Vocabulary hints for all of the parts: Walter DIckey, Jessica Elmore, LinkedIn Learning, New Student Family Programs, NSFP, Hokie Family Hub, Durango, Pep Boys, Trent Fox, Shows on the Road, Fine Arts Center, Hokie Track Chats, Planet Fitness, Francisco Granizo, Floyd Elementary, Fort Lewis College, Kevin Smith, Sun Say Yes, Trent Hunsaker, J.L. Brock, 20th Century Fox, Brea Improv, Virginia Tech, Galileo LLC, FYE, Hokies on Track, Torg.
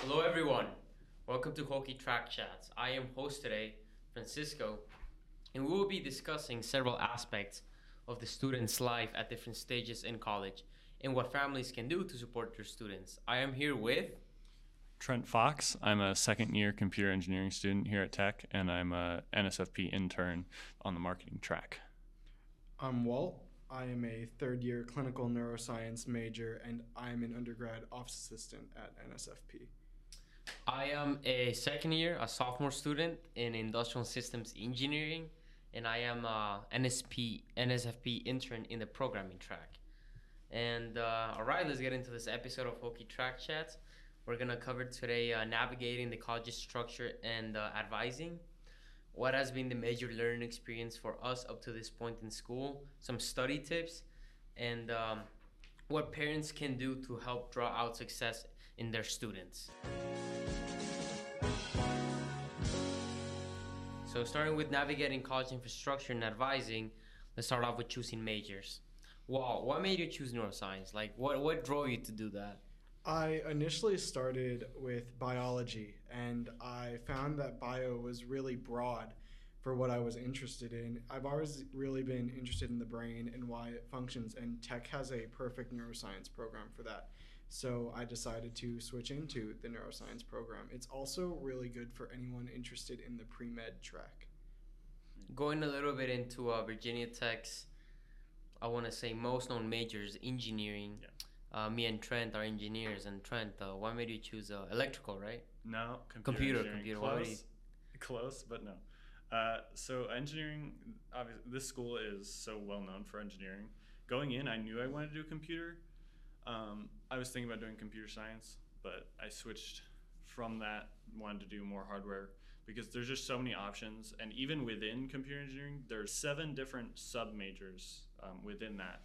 Hello everyone, welcome to Hokie Track Chats. I am host today, Francisco, and we will be discussing several aspects of the student's life at different stages in college and what families can do to support their students. I am here with Trent Fox. I'm a second year computer engineering student here at Tech, and I'm a NSFP intern on the marketing track. I'm Walt. I am a third year clinical neuroscience major, and I'm an undergrad office assistant at NSFP. I am a second year, a sophomore student in industrial systems engineering, and I am a NSFP intern in the programming track. And all right, let's get into this episode of Hokie Track Chats. We're gonna cover today navigating the college structure and advising. What has been the major learning experience for us up to this point in school? Some study tips, and what parents can do to help draw out success in their students. So starting with navigating college infrastructure and advising, let's start off with choosing majors. Wow, what made you choose neuroscience? Like what drove you to do that? I initially started with biology, and I found that bio was really broad for what I was interested in. I've always really been interested in the brain and why it functions, and Tech has a perfect neuroscience program for that. So I decided to switch into the neuroscience program. It's also really good for anyone interested in the pre-med track. Going a little bit into Virginia Tech's, I want to say most known majors, engineering. Yeah. Me and Trent are engineers, and Trent, why made you choose electrical, right? No, computer. Close, but no. So engineering, obviously, this school is so well known for engineering. Going in, I knew I wanted to do computer. I was thinking about doing computer science, but I switched from that, wanted to do more hardware, because there's just so many options. And even within computer engineering, there's 7 different sub majors within that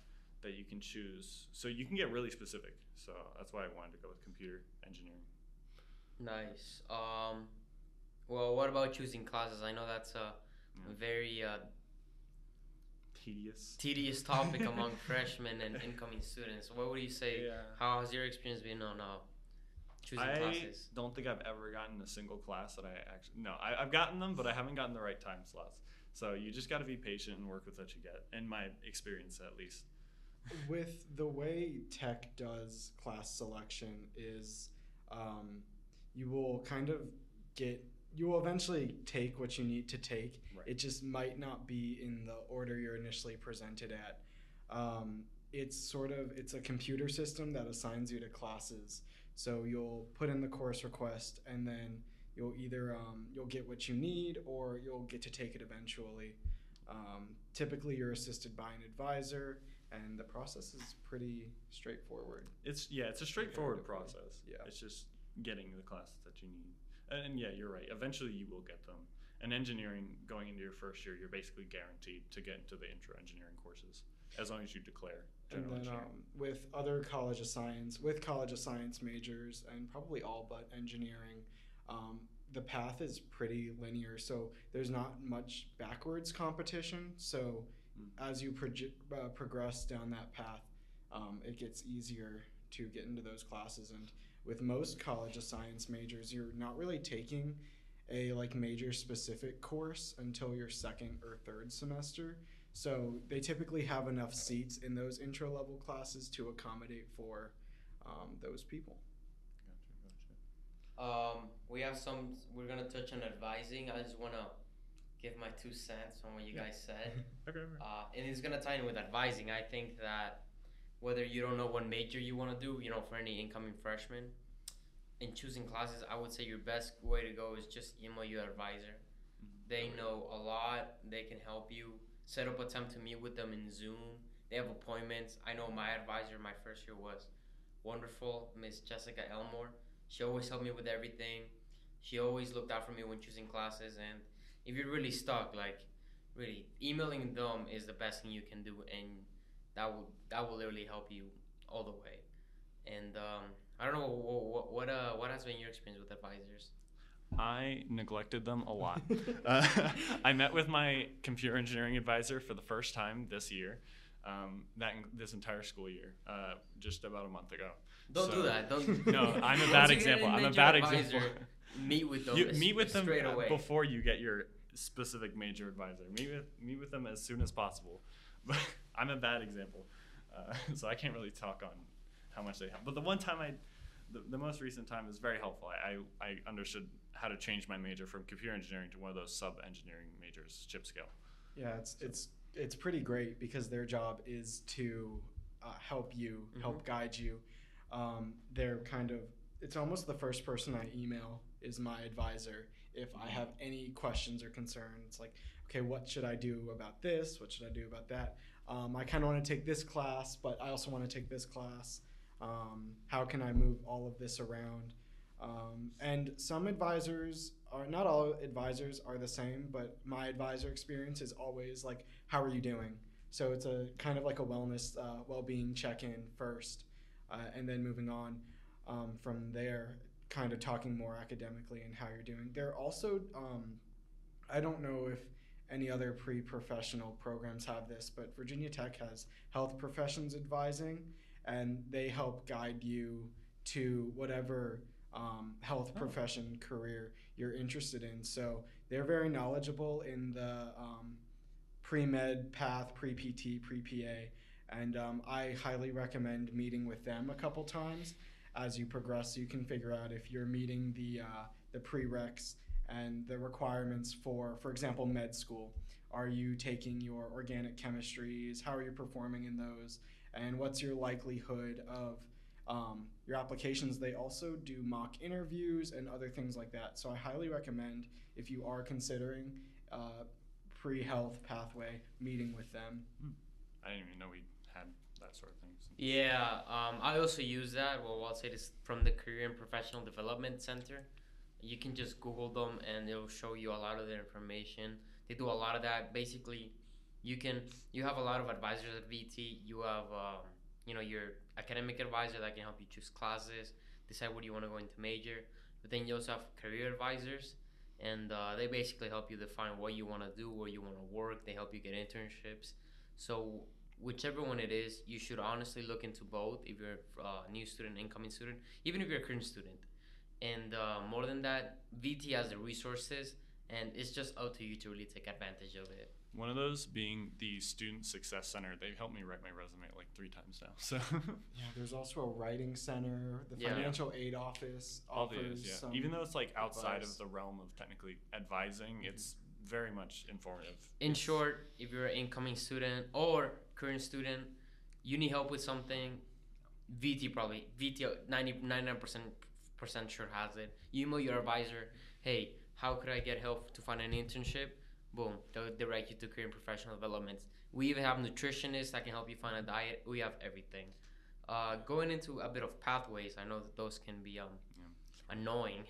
you can choose. So you can get really specific. So that's why I wanted to go with computer engineering. Nice. Well, what about choosing classes? I know that's a very tedious topic among freshmen and incoming students. What would you say? Yeah. How has your experience been on choosing classes? I don't think I've ever gotten a single class that I actually. No, I've gotten them, but I haven't gotten the right time slots. So you just got to be patient and work with what you get. In my experience, at least. With the way Tech does class selection is, you will eventually take what you need to take. Right. It just might not be in the order you're initially presented at. It's a computer system that assigns you to classes. So you'll put in the course request, and then you'll either you'll get what you need, or you'll get to take it eventually. Typically you're assisted by an advisor, and the process is pretty straightforward. It's a straightforward process. Yeah. It's just getting the classes that you need. And yeah, you're right. Eventually you will get them. And engineering, going into your first year, you're basically guaranteed to get into the intro engineering courses as long as you declare general engineering. With other College of Science majors, and probably all but engineering, the path is pretty linear. So there's not much backwards competition. So as you progress down that path, it gets easier to get into those classes. And with most College of Science majors, you're not really taking a major specific course until your second or third semester. So they typically have enough seats in those intro level classes to accommodate for those people. Gotcha. We're gonna touch on advising. I just wanna give my 2 cents on what you guys said. Okay. And it's gonna tie in with advising. I think that whether you don't know what major you want to do, for any incoming freshman, in choosing classes, I would say your best way to go is just email your advisor. They know a lot. They can help you set up a time to meet with them in Zoom. They have appointments. I know my advisor my first year was wonderful, Miss Jessica Elmore. She always helped me with everything. She always looked out for me when choosing classes. And if you're really stuck, really emailing them is the best thing you can do, and that will literally help you all the way. And I don't know what has been your experience with advisors. I neglected them a lot. I met with my computer engineering advisor for the first time this year, this entire school year, just about a month ago. Don't do that. Don't. No, I'm a bad example. I'm a bad example. Meet with those. Meet with them straight away before you get your specific major advisor. Meet with them as soon as possible. But I'm a bad example, so I can't really talk on how much they help. But the one time the most recent time is very helpful. I understood how to change my major from computer engineering to one of those sub engineering majors, chip scale. Yeah, it's pretty great because their job is to help you, mm-hmm. help guide you. They're kind of, it's almost the first person I email is my advisor. If I have any questions or concerns, it's like, okay, what should I do about this? What should I do about that? I kind of want to take this class, but I also want to take this class. How can I move all of this around? And some advisors are, not all advisors are the same, but my advisor experience is always like, how are you doing? So it's a kind of like a wellness, well-being check-in first, and then moving on from there, kind of talking more academically and how you're doing. There are also, I don't know if any other pre-professional programs have this, but Virginia Tech has health professions advising, and they help guide you to whatever health profession career you're interested in. So they're very knowledgeable in the pre-med path, pre-PT, pre-PA, and I highly recommend meeting with them a couple times. As you progress, you can figure out if you're meeting the prereqs and the requirements for example, med school. Are you taking your organic chemistries? How are you performing in those? And what's your likelihood of your applications? They also do mock interviews and other things like that. So I highly recommend, if you are considering pre-health pathway, meeting with them. I didn't even know we had that sort of thing. So. Yeah, I also use that. Well, I'll say this from the Career and Professional Development Center. You can just Google them and it'll show you a lot of their information. They do a lot of that. Basically, you have a lot of advisors at VT. You have your academic advisor that can help you choose classes, decide what you want to go into major. But then you also have career advisors, and they basically help you define what you want to do, where you want to work. They help you get internships. So whichever one it is, you should honestly look into both if you're a new student, incoming student, even if you're a current student. And more than that, VT has the resources, and it's just up to you to really take advantage of it. One of those being the Student Success Center. They've helped me write my resume like 3 times now. So yeah, there's also a writing center. The financial aid office offers some. Even though it's like outside advice of the realm of technically advising, mm-hmm. it's very much informative. In short, if you're an incoming student or current student, you need help with something, VT 99% sure has it. You email your advisor, hey, how could I get help to find an internship? Boom, they'll direct you to career and professional developments. We even have nutritionists that can help you find a diet. We have everything. Going into a bit of pathways, I know that those can be annoying,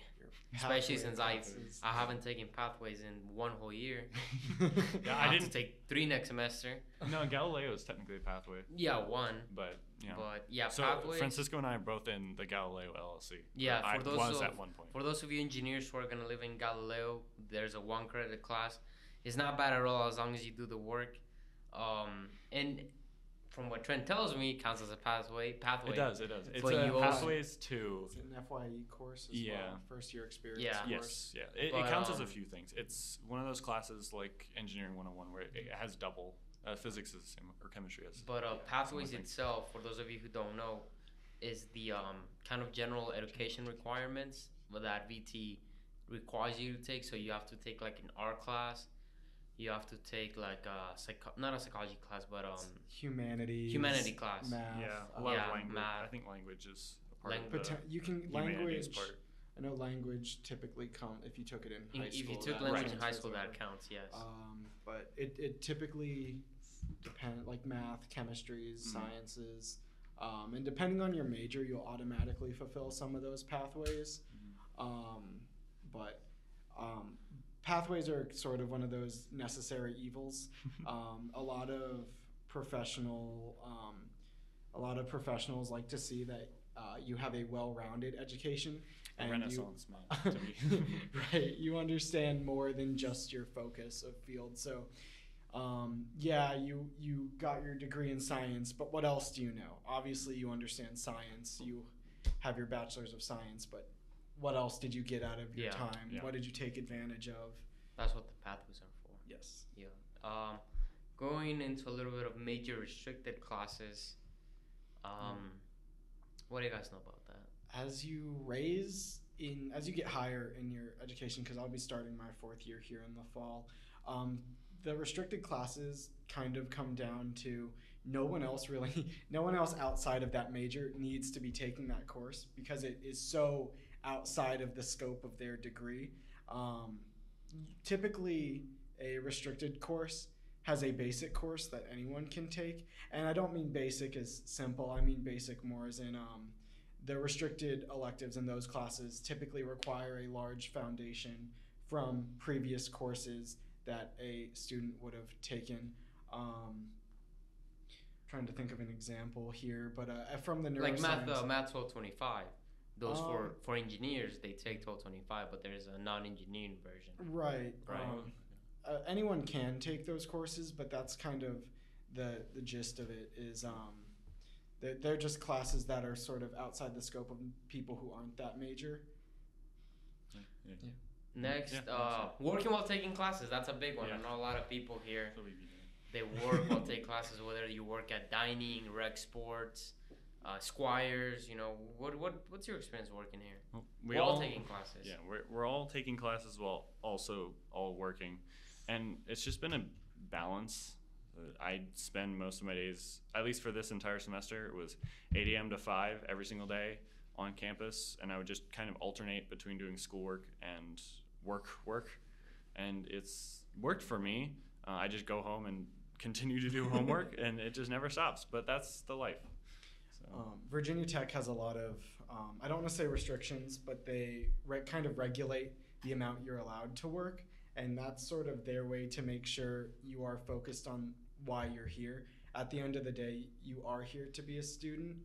especially since I haven't taken pathways in one whole year. Yeah, I didn't take 3 next semester. No, Galileo is technically a pathway. Yeah, 1. But so pathways. Francisco and I are both in the Galileo LLC. Yeah, at one point. For those of you engineers who are going to live in Galileo, there's a 1 credit class. It's not bad at all as long as you do the work. And from what Trent tells me, it counts as a pathway. It does. It's pathways to... It's an FYE course as well, first-year experience course. Yes, yeah. It counts as a few things. It's one of those classes like Engineering 101 where it has double. Physics is the same, or chemistry is. But pathways itself, for those of you who don't know, is the kind of general education requirements that VT requires you to take. So you have to take like an R class. You have to take like not a psychology class, but humanity class. Math. Yeah, a lot of language. Math. I think language is a part of the language part. I know language typically counts if you took it in high school. If you took language in high school, that counts. Yes. But it typically depends, like math, chemistries, sciences, and depending on your major, you'll automatically fulfill some of those pathways. Pathways are sort of one of those necessary evils. A lot of professionals like to see that you have a well-rounded education. And Renaissance man. Right. You understand more than just your focus of field. So, yeah, you got your degree in science, but what else do you know? Obviously, you understand science. You have your bachelor's of science, but what else did you get out of your time? Yeah. What did you take advantage of? That's what the pathways are for. Yes. Yeah. Going into a little bit of major restricted classes. What do you guys know about that? As you get higher in your education, because I'll be starting my fourth year here in the fall, the restricted classes kind of come down to no one else outside of that major needs to be taking that course because it is so outside of the scope of their degree. Typically, a restricted course has a basic course that anyone can take. And I don't mean basic as simple, I mean basic more as in the restricted electives in those classes typically require a large foundation from previous courses that a student would have taken. Trying to think of an example here, but from the neuroscience. Like math 1225. Those for engineers, they take 1225, but there's a non-engineering version. Right. Anyone can take those courses, but that's kind of the gist of it is they're just classes that are sort of outside the scope of people who aren't that major. Yeah. Next, working while taking classes. That's a big one. Yeah. I know a lot of people here, they work while take classes, whether you work at dining, rec sports, Squires, what's your experience working here? We're all taking classes. Yeah, we're all taking classes while also all working. And it's just been a balance. I spend most of my days, at least for this entire semester, it was 8 a.m. to 5 every single day on campus. And I would just kind of alternate between doing schoolwork and work. And it's worked for me. I just go home and continue to do homework and it just never stops. But that's the life. Virginia Tech has a lot of, I don't want to say restrictions, but they kind of regulate the amount you're allowed to work. And that's sort of their way to make sure you are focused on why you're here. At the end of the day, you are here to be a student.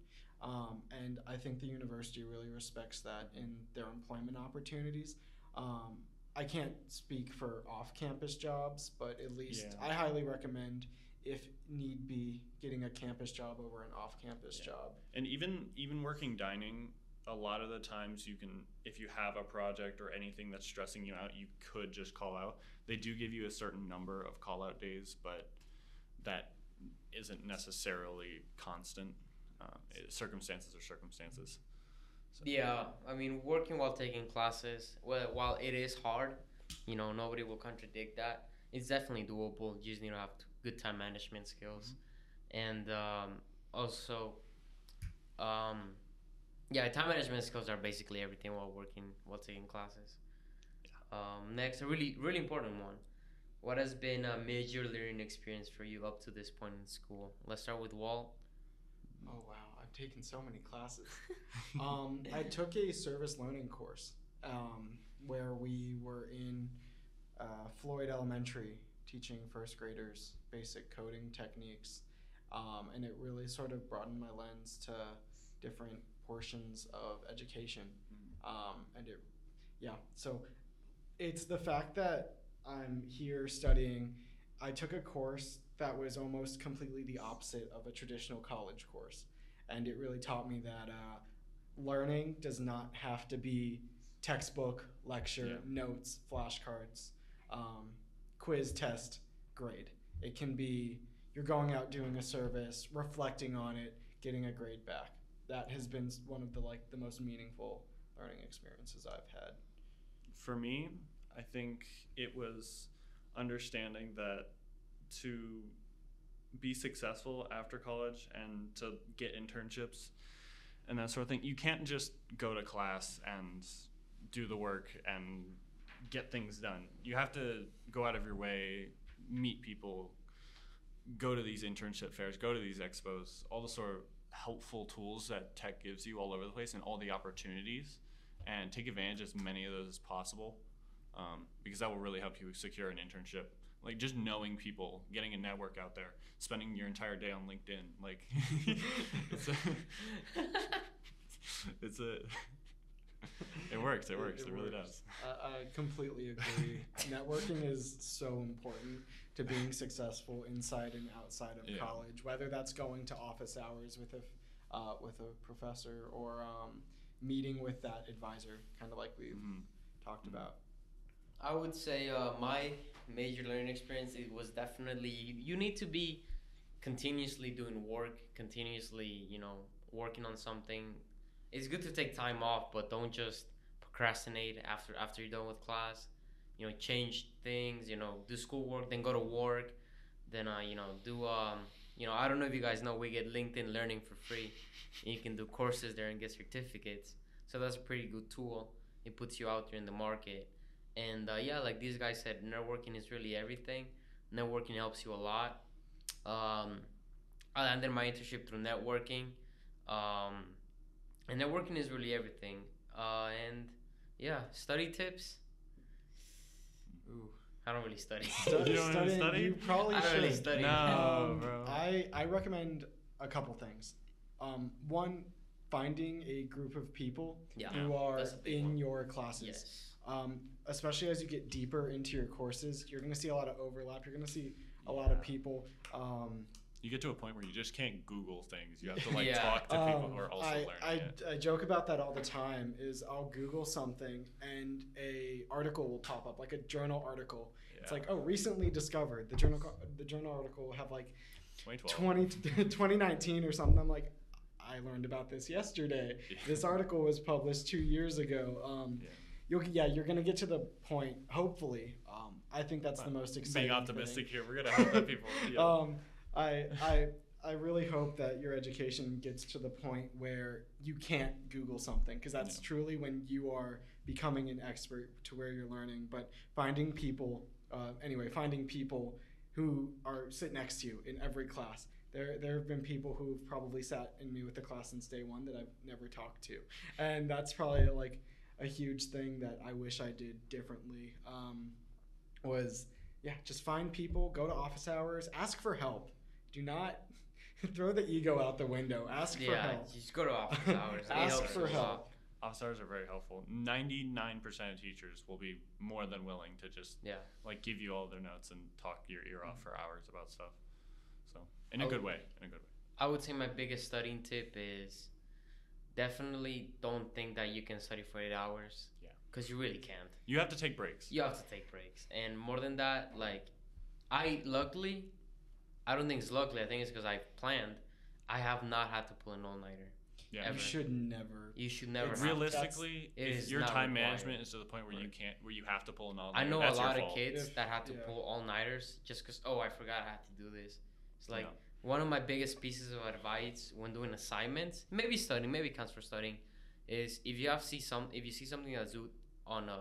And I think the university really respects that in their employment opportunities. I can't speak for off-campus jobs, but at least I highly recommend, if need be, getting a campus job over an off-campus job. And even working dining, a lot of the times you can, if you have a project or anything that's stressing you out, you could just call out. They do give you a certain number of call-out days, but that isn't necessarily constant. Circumstances are circumstances. So. Yeah, I mean, working while taking classes, well, while it is hard, nobody will contradict that. It's definitely doable. You just need to have good time management skills. Mm-hmm. And time management skills are basically everything while taking classes. Yeah. Next, a really, really important one. What has been a major learning experience for you up to this point in school? Let's start with Walt. Oh, wow. I've taken so many classes. I took a service learning course where we were in Floyd Elementary teaching first graders basic coding techniques, and it really sort of broadened my lens to different portions of education. So it's the fact that I'm here studying. I took a course that was almost completely the opposite of a traditional college course, and it really taught me that learning does not have to be textbook, lecture, notes, flashcards, quiz, test, grade. It can be you're going out doing a service, reflecting on it, getting a grade back. That has been one of the most meaningful learning experiences I've had. For me, I think it was understanding that to be successful after college and to get internships and that sort of thing, you can't just go to class and do the work and get things done. You have to go out of your way, meet people, go to these internship fairs, go to these expos, all the sort of helpful tools that tech gives you all over the place and all the opportunities, and take advantage of as many of those as possible, because that will really help you secure an internship. Like just knowing people, getting a network out there, spending your entire day on LinkedIn. Like, It's a. It works. It really does. I completely agree. Networking is so important to being successful inside and outside of college, whether that's going to office hours with a professor or meeting with that advisor, kind of like we've talked about. I would say my major learning experience, it was definitely, you need to be continuously doing work, continuously, you know, working on something. It's good to take time off, but don't just procrastinate after you're done with class. You know, change things, you know, do schoolwork, then go to work, then, you know, do, you know, I don't know if you guys know, we get LinkedIn Learning for free. And you can do courses there and get certificates. So that's a pretty good tool. It puts you out there in the market. And yeah, like these guys said, networking is really everything. Networking helps you a lot. I landed my internship through networking. And networking is really everything. And yeah, study tips. Ooh, I don't really study. You don't really study? You probably should. I don't really study. No, bro. I recommend a couple things. One, finding a group of people who are in your classes. Yes. Especially as you get deeper into your courses, you're going to see a lot of overlap. You're going to see a lot of people. You get to a point where you just can't Google things. You have to like talk to people who are also learning. I joke about that all the time. Is I'll Google something and a article will pop up, like a journal article. Yeah. It's like, oh, recently discovered. The journal article will have like 2019 or something. I'm like, I learned about this yesterday. Yeah. This article was published 2 years ago. You're gonna get to the point. Hopefully, I think that's the most exciting. Being optimistic thing. Here, we're gonna help people. Yeah. I really hope that your education gets to the point where you can't Google something, because that's truly when you are becoming an expert to where you're learning. But finding people, who sit next to you in every class. There have been people who've probably sat in me with the class since day one that I've never talked to, and that's probably like a huge thing that I wish I did differently. Just find people, go to office hours, ask for help. Do not throw the ego out the window. Ask for help. Just go to office hours. Ask for help. Office hours are very helpful. 99% of teachers will be more than willing to just give you all their notes and talk your ear off for hours about stuff. So in a good way. I would say my biggest studying tip is definitely don't think that you can study for 8 hours. Yeah. Because you really can't. You have to take breaks. And more than that, I don't think it's luckily. I think it's because I planned. I have not had to pull an all-nighter. Yeah, ever. You should never. Realistically, if your time management is to the point where you can't, where you have to pull an all-nighter. I know a lot of kids that have to pull all-nighters just because. Oh, I forgot I had to do this. It's like one of my biggest pieces of advice when doing assignments, maybe counts for studying, is if you see something that's due on a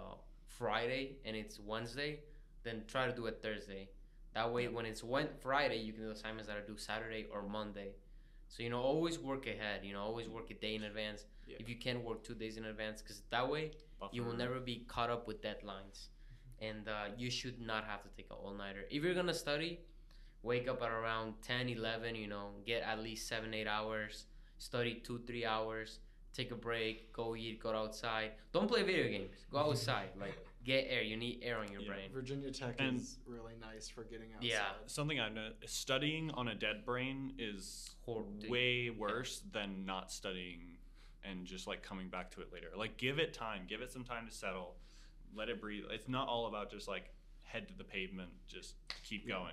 Friday and it's Wednesday, then try to do it Thursday. That way, when it's Friday, you can do assignments that are due Saturday or Monday. So, you know, always work ahead. You know, always work a day in advance. Yeah. If you can, work 2 days in advance, because that way you will never be caught up with deadlines. And you should not have to take an all-nighter. If you're going to study, wake up at around 10, 11, you know, get at least 7, 8 hours, study 2, 3 hours, take a break, go eat, go outside. Don't play video games. Go outside. Get air. You need air on your brain. Virginia Tech is really nice for getting outside. Yeah. Something I've noticed, studying on a dead brain is way worse than not studying and just coming back to it later. Give it time. Give it some time to settle. Let it breathe. It's not all about just head to the pavement. Just keep going.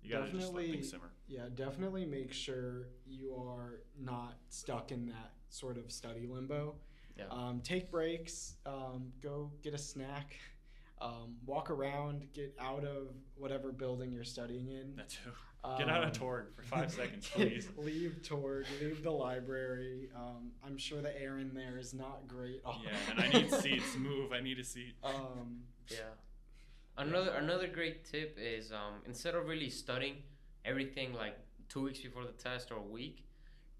You gotta just let things simmer. Yeah, definitely make sure you are not stuck in that sort of study limbo. Yeah. Take breaks, go get a snack, walk around, get out of whatever building you're studying in. That too. Get out of Torg for 5 seconds, please. Leave Torg, leave the library. I'm sure the air in there is not great. Yeah, and I need seats. Move, I need a seat. Another great tip is instead of really studying everything 2 weeks before the test or a week,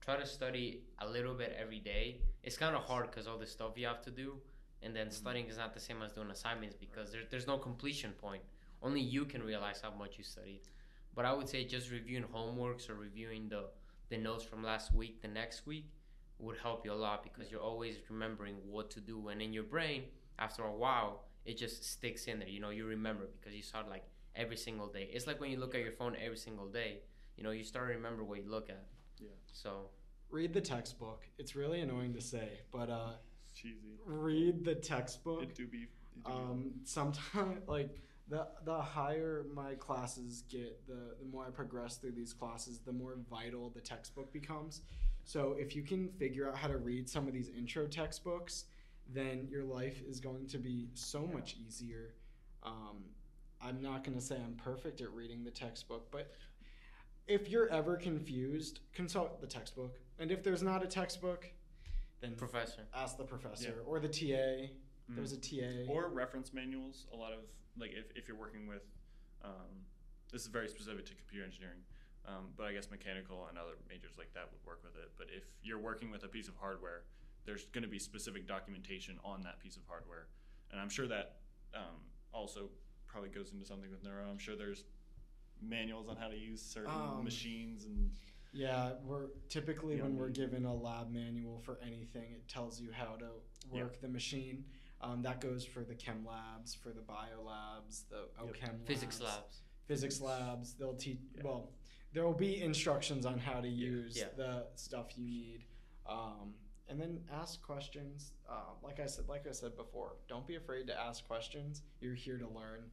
try to study a little bit every day. It's kind of hard because all the stuff you have to do, and then studying is not the same as doing assignments because there's no completion point. Only you can realize how much you studied. But I would say just reviewing homeworks or reviewing the notes from last week, the next week, would help you a lot, because you're always remembering what to do. And in your brain, after a while, it just sticks in there. You know, you remember because you saw it like every single day. It's like when you look at your phone every single day, you know, you start to remember what you look at. Yeah. So read the textbook. It's really annoying to say, but cheesy. Read the textbook. It do be. Sometimes like the higher my classes get, the more I progress through these classes, the more vital the textbook becomes. So if you can figure out how to read some of these intro textbooks, then your life is going to be so much easier. I'm not going to say I'm perfect at reading the textbook, but if you're ever confused, consult the textbook. And if there's not a textbook, then ask the professor or the TA. There's a TA. Or reference manuals. A lot of, like, if you're working with, this is very specific to computer engineering, but I guess mechanical and other majors like that would work with it. But if you're working with a piece of hardware, there's going to be specific documentation on that piece of hardware. And I'm sure that also probably goes into something with neuro. I'm sure there's manuals on how to use certain machines and... Yeah, we're typically when we're given a lab manual for anything, it tells you how to work the machine. That goes for the chem labs, for the bio labs, the OChem physics labs. Physics labs, they'll teach, well, there will be instructions on how to use the stuff you need. And then ask questions. Like I said before, don't be afraid to ask questions. You're here to learn.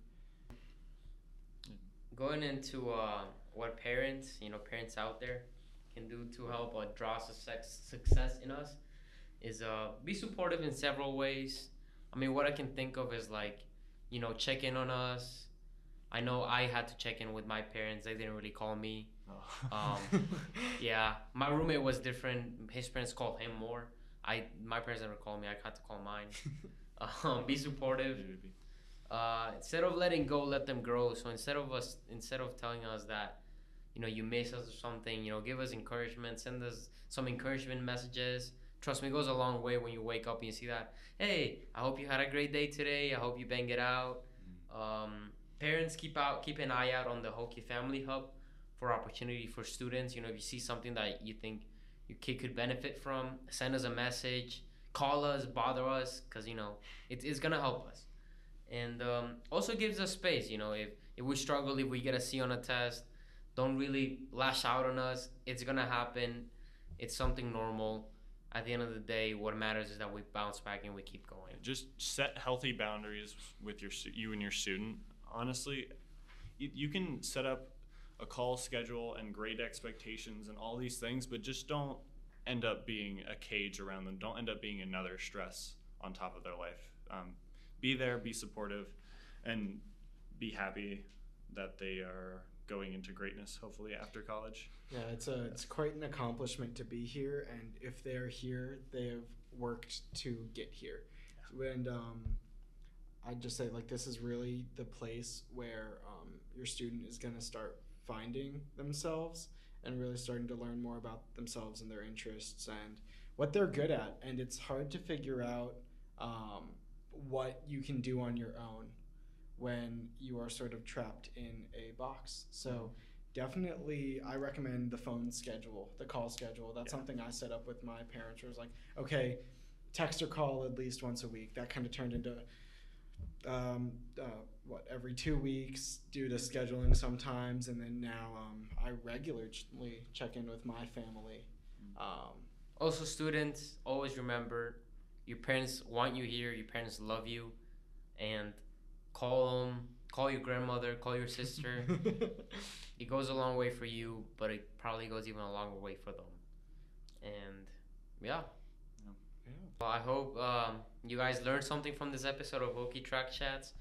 Going into what parents, you know, parents out there can do to help draw success in us is be supportive in several ways. I mean, what I can think of is, like, you know, check in on us. I know I had to check in with my parents. They didn't really call me. Oh. Yeah, my roommate was different. His parents called him more. My parents never called me. I had to call mine. Be supportive. Instead of letting go, let them grow. So instead of telling us that, you know, you miss us or something, you know, give us encouragement, send us some encouragement messages. Trust me, it goes a long way when you wake up and you see that, hey, I hope you had a great day today. I hope you bang it out. Parents, keep an eye out on the Hokie Family Hub for opportunity for students. You know, if you see something that you think your kid could benefit from, send us a message, call us, bother us, because, you know, it's going to help us. And also gives us space, you know, if we struggle, if we get a C on a test, don't really lash out on us. It's going to happen. It's something normal. At the end of the day, what matters is that we bounce back and we keep going. Just set healthy boundaries with you and your student. Honestly, you can set up a call schedule and grade expectations and all these things, but just don't end up being a cage around them. Don't end up being another stress on top of their life. Be there, be supportive, and be happy that they are going into greatness, hopefully, after college. Yeah, it's quite an accomplishment to be here, and if they're here, they have worked to get here. Yeah. And I'd just say, like, this is really the place where your student is going to start finding themselves and really starting to learn more about themselves and their interests and what they're good at. And it's hard to figure out what you can do on your own when you are sort of trapped in a box. So definitely I recommend the phone schedule, the call schedule. That's something I set up with my parents, where it was like, okay, text or call at least once a week. That kind of turned into every 2 weeks due to scheduling sometimes. And then now I regularly check in with my family. Also, students, always remember, your parents want you here, your parents love you, and call them, call your grandmother, call your sister. It goes a long way for you, but it probably goes even a longer way for them. And well, I hope you guys learned something from this episode of Hokie Track Chats.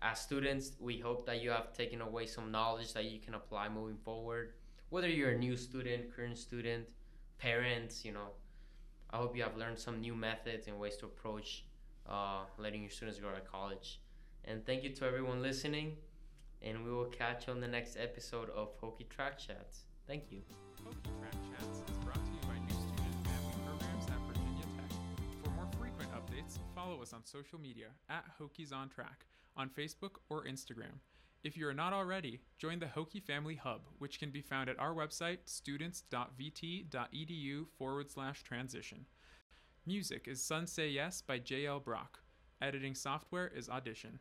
As students, we hope that you have taken away some knowledge that you can apply moving forward, whether you're a new student, current student, parents, you know. I hope you have learned some new methods and ways to approach letting your students go to college. And thank you to everyone listening. And we will catch you on the next episode of Hokie Track Chats. Thank you. Hokie Track Chats is brought to you by New Student Family Programs at Virginia Tech. For more frequent updates, follow us on social media at Hokies on Track on Facebook or Instagram. If you are not already, join the Hokie Family Hub, which can be found at our website, students.vt.edu/transition. Music is Sun Say Yes by J.L. Brock. Editing software is Audition.